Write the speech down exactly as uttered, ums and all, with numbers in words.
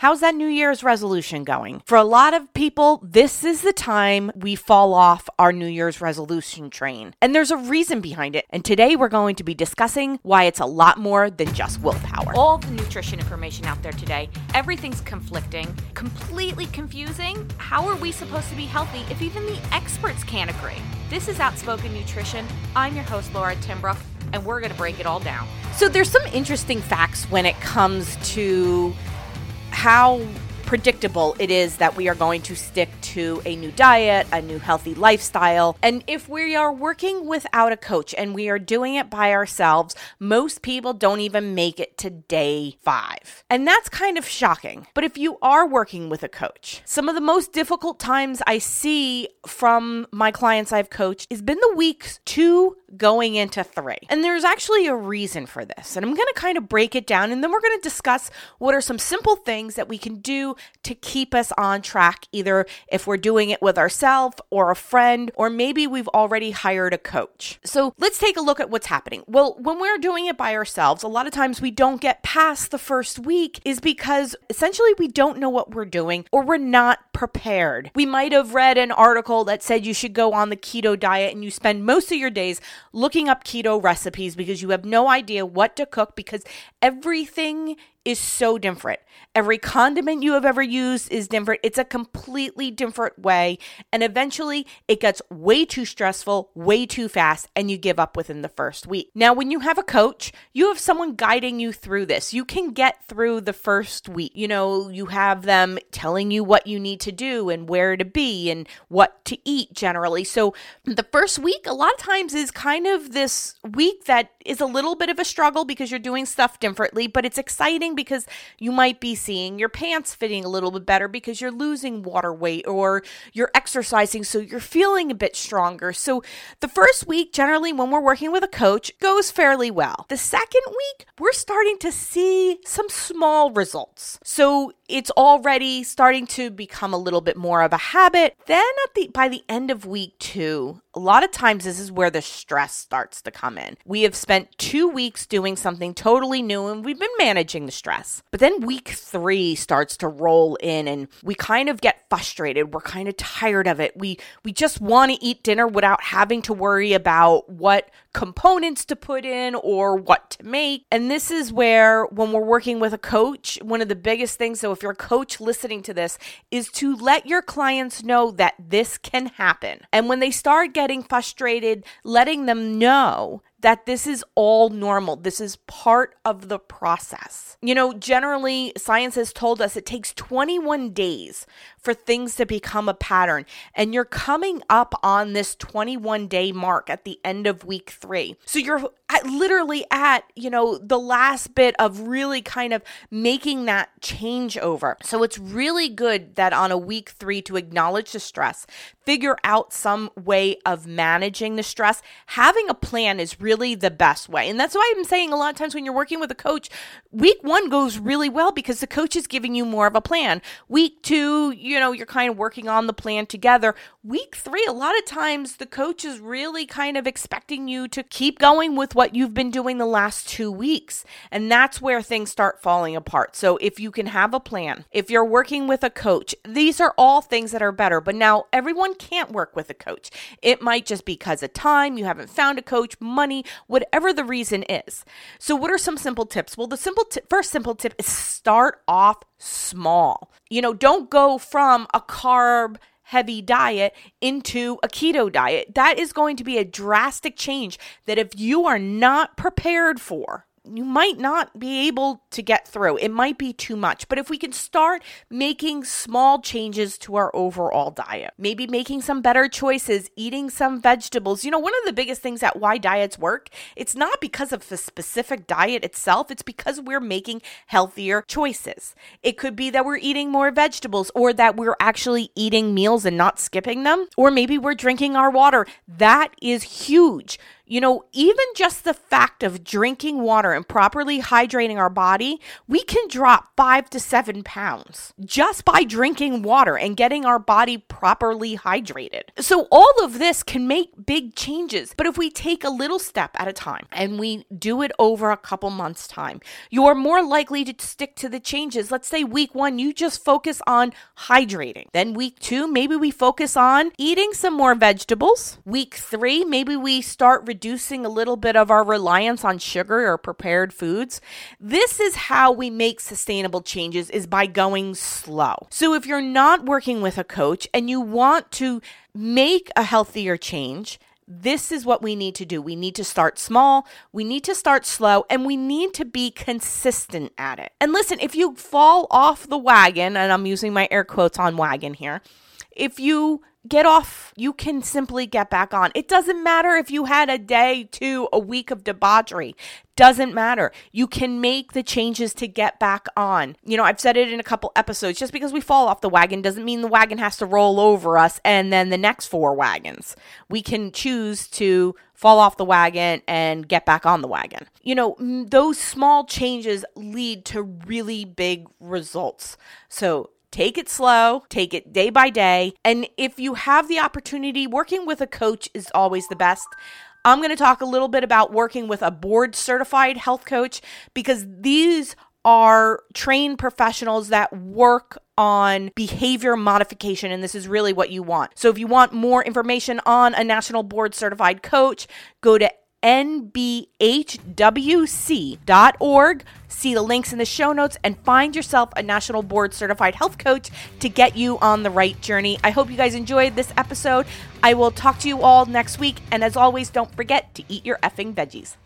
How's that New Year's resolution going? For a lot of people, this is the time we fall off our New Year's resolution train. And there's a reason behind it. And today we're going to be discussing why it's a lot more than just willpower. All the nutrition information out there today, everything's conflicting, completely confusing. How are we supposed to be healthy if even the experts can't agree? This is Outspoken Nutrition. I'm your host, Laura Timbrook, and we're going to break it all down. So there's some interesting facts when it comes to how predictable it is that we are going to stick to a new diet, a new healthy lifestyle. And if we are working without a coach and we are doing it by ourselves, most people don't even make it to day five. And that's kind of shocking. But if you are working with a coach, some of the most difficult times I see from my clients I've coached has been the weeks two going into three. And there's actually a reason for this. And I'm going to kind of break it down, and then we're going to discuss what are some simple things that we can do to keep us on track, either if we're doing it with ourselves or a friend, or maybe we've already hired a coach. So let's take a look at what's happening. Well, when we're doing it by ourselves, a lot of times we don't get past the first week is because essentially we don't know what we're doing or we're not prepared. We might have read an article that said you should go on the keto diet and you spend most of your days looking up keto recipes because you have no idea what to cook because everything is so different. Every condiment you have ever used is different. It's a completely different way. And eventually it gets way too stressful, way too fast, and you give up within the first week. Now, when you have a coach, you have someone guiding you through this. You can get through the first week. You know, you have them telling you what you need to do and where to be and what to eat generally. So the first week, a lot of times is kind of this week that is a little bit of a struggle because you're doing stuff differently, but it's exciting because you might be seeing your pants fitting a little bit better because you're losing water weight or you're exercising, so you're feeling a bit stronger. So the first week, generally when we're working with a coach, goes fairly well. The second week, we're starting to see some small results. So it's already starting to become a little bit more of a habit. Then at the by the end of week two, a lot of times this is where the stress starts to come in. We have spent two weeks doing something totally new and we've been managing the stress. But then week three starts to roll in and we kind of get frustrated. We're kind of tired of it. We we just want to eat dinner without having to worry about what components to put in or what to make. And this is where when we're working with a coach, one of the biggest things, so if you're a coach listening to this, is to let your clients know that this can happen. And when they start getting frustrated, letting them know that this is all normal. This is part of the process. You know, generally, science has told us it takes twenty-one days for things to become a pattern. And you're coming up on this twenty-one day mark at the end of week three. So you're at, literally at, you know, the last bit of really kind of making that change over. So it's really good that on a week three to acknowledge the stress, figure out some way of managing the stress. Having a plan is really really the best way. And that's why I'm saying a lot of times when you're working with a coach, week one goes really well because the coach is giving you more of a plan. Week two, you know, you're kind of working on the plan together. Week three, a lot of times the coach is really kind of expecting you to keep going with what you've been doing the last two weeks. And that's where things start falling apart. So if you can have a plan, if you're working with a coach, these are all things that are better. But now everyone can't work with a coach. It might just be because of time, you haven't found a coach, money, whatever the reason is. So what are some simple tips? Well, the simple t- first simple tip is start off small. You know, don't go from a carb heavy diet into a keto diet. That is going to be a drastic change that if you are not prepared for, you might not be able to get through. It might be too much. But if we can start making small changes to our overall diet, maybe making some better choices, eating some vegetables. You know, one of the biggest things that why diets work, it's not because of the specific diet itself. It's because we're making healthier choices. It could be that we're eating more vegetables or that we're actually eating meals and not skipping them. Or maybe we're drinking our water. That is huge. You know, even just the fact of drinking water and properly hydrating our body, we can drop five to seven pounds just by drinking water and getting our body properly hydrated. So all of this can make big changes. But if we take a little step at a time and we do it over a couple months' time, you're more likely to stick to the changes. Let's say week one, you just focus on hydrating. Then week two, maybe we focus on eating some more vegetables. Week three, maybe we start reducing reducing a little bit of our reliance on sugar or prepared foods. This is how we make sustainable changes, is by going slow. So if you're not working with a coach and you want to make a healthier change, this is what we need to do. We need to start small, we need to start slow, and we need to be consistent at it. And listen, if you fall off the wagon, and I'm using my air quotes on wagon here, if you get off, you can simply get back on. It doesn't matter if you had a day, two, a week of debauchery. Doesn't matter. You can make the changes to get back on. You know, I've said it in a couple episodes, just because we fall off the wagon doesn't mean the wagon has to roll over us and then the next four wagons. We can choose to fall off the wagon and get back on the wagon. You know, those small changes lead to really big results. So take it slow, take it day by day. And if you have the opportunity, working with a coach is always the best. I'm going to talk a little bit about working with a board certified health coach, because these are trained professionals that work on behavior modification, and this is really what you want. So if you want more information on a national board certified coach, go to N B H W C dot org, see the links in the show notes, and find yourself a national board certified health coach to get you on the right journey. I hope you guys enjoyed this episode. I will talk to you all next week. And as always, don't forget to eat your effing veggies.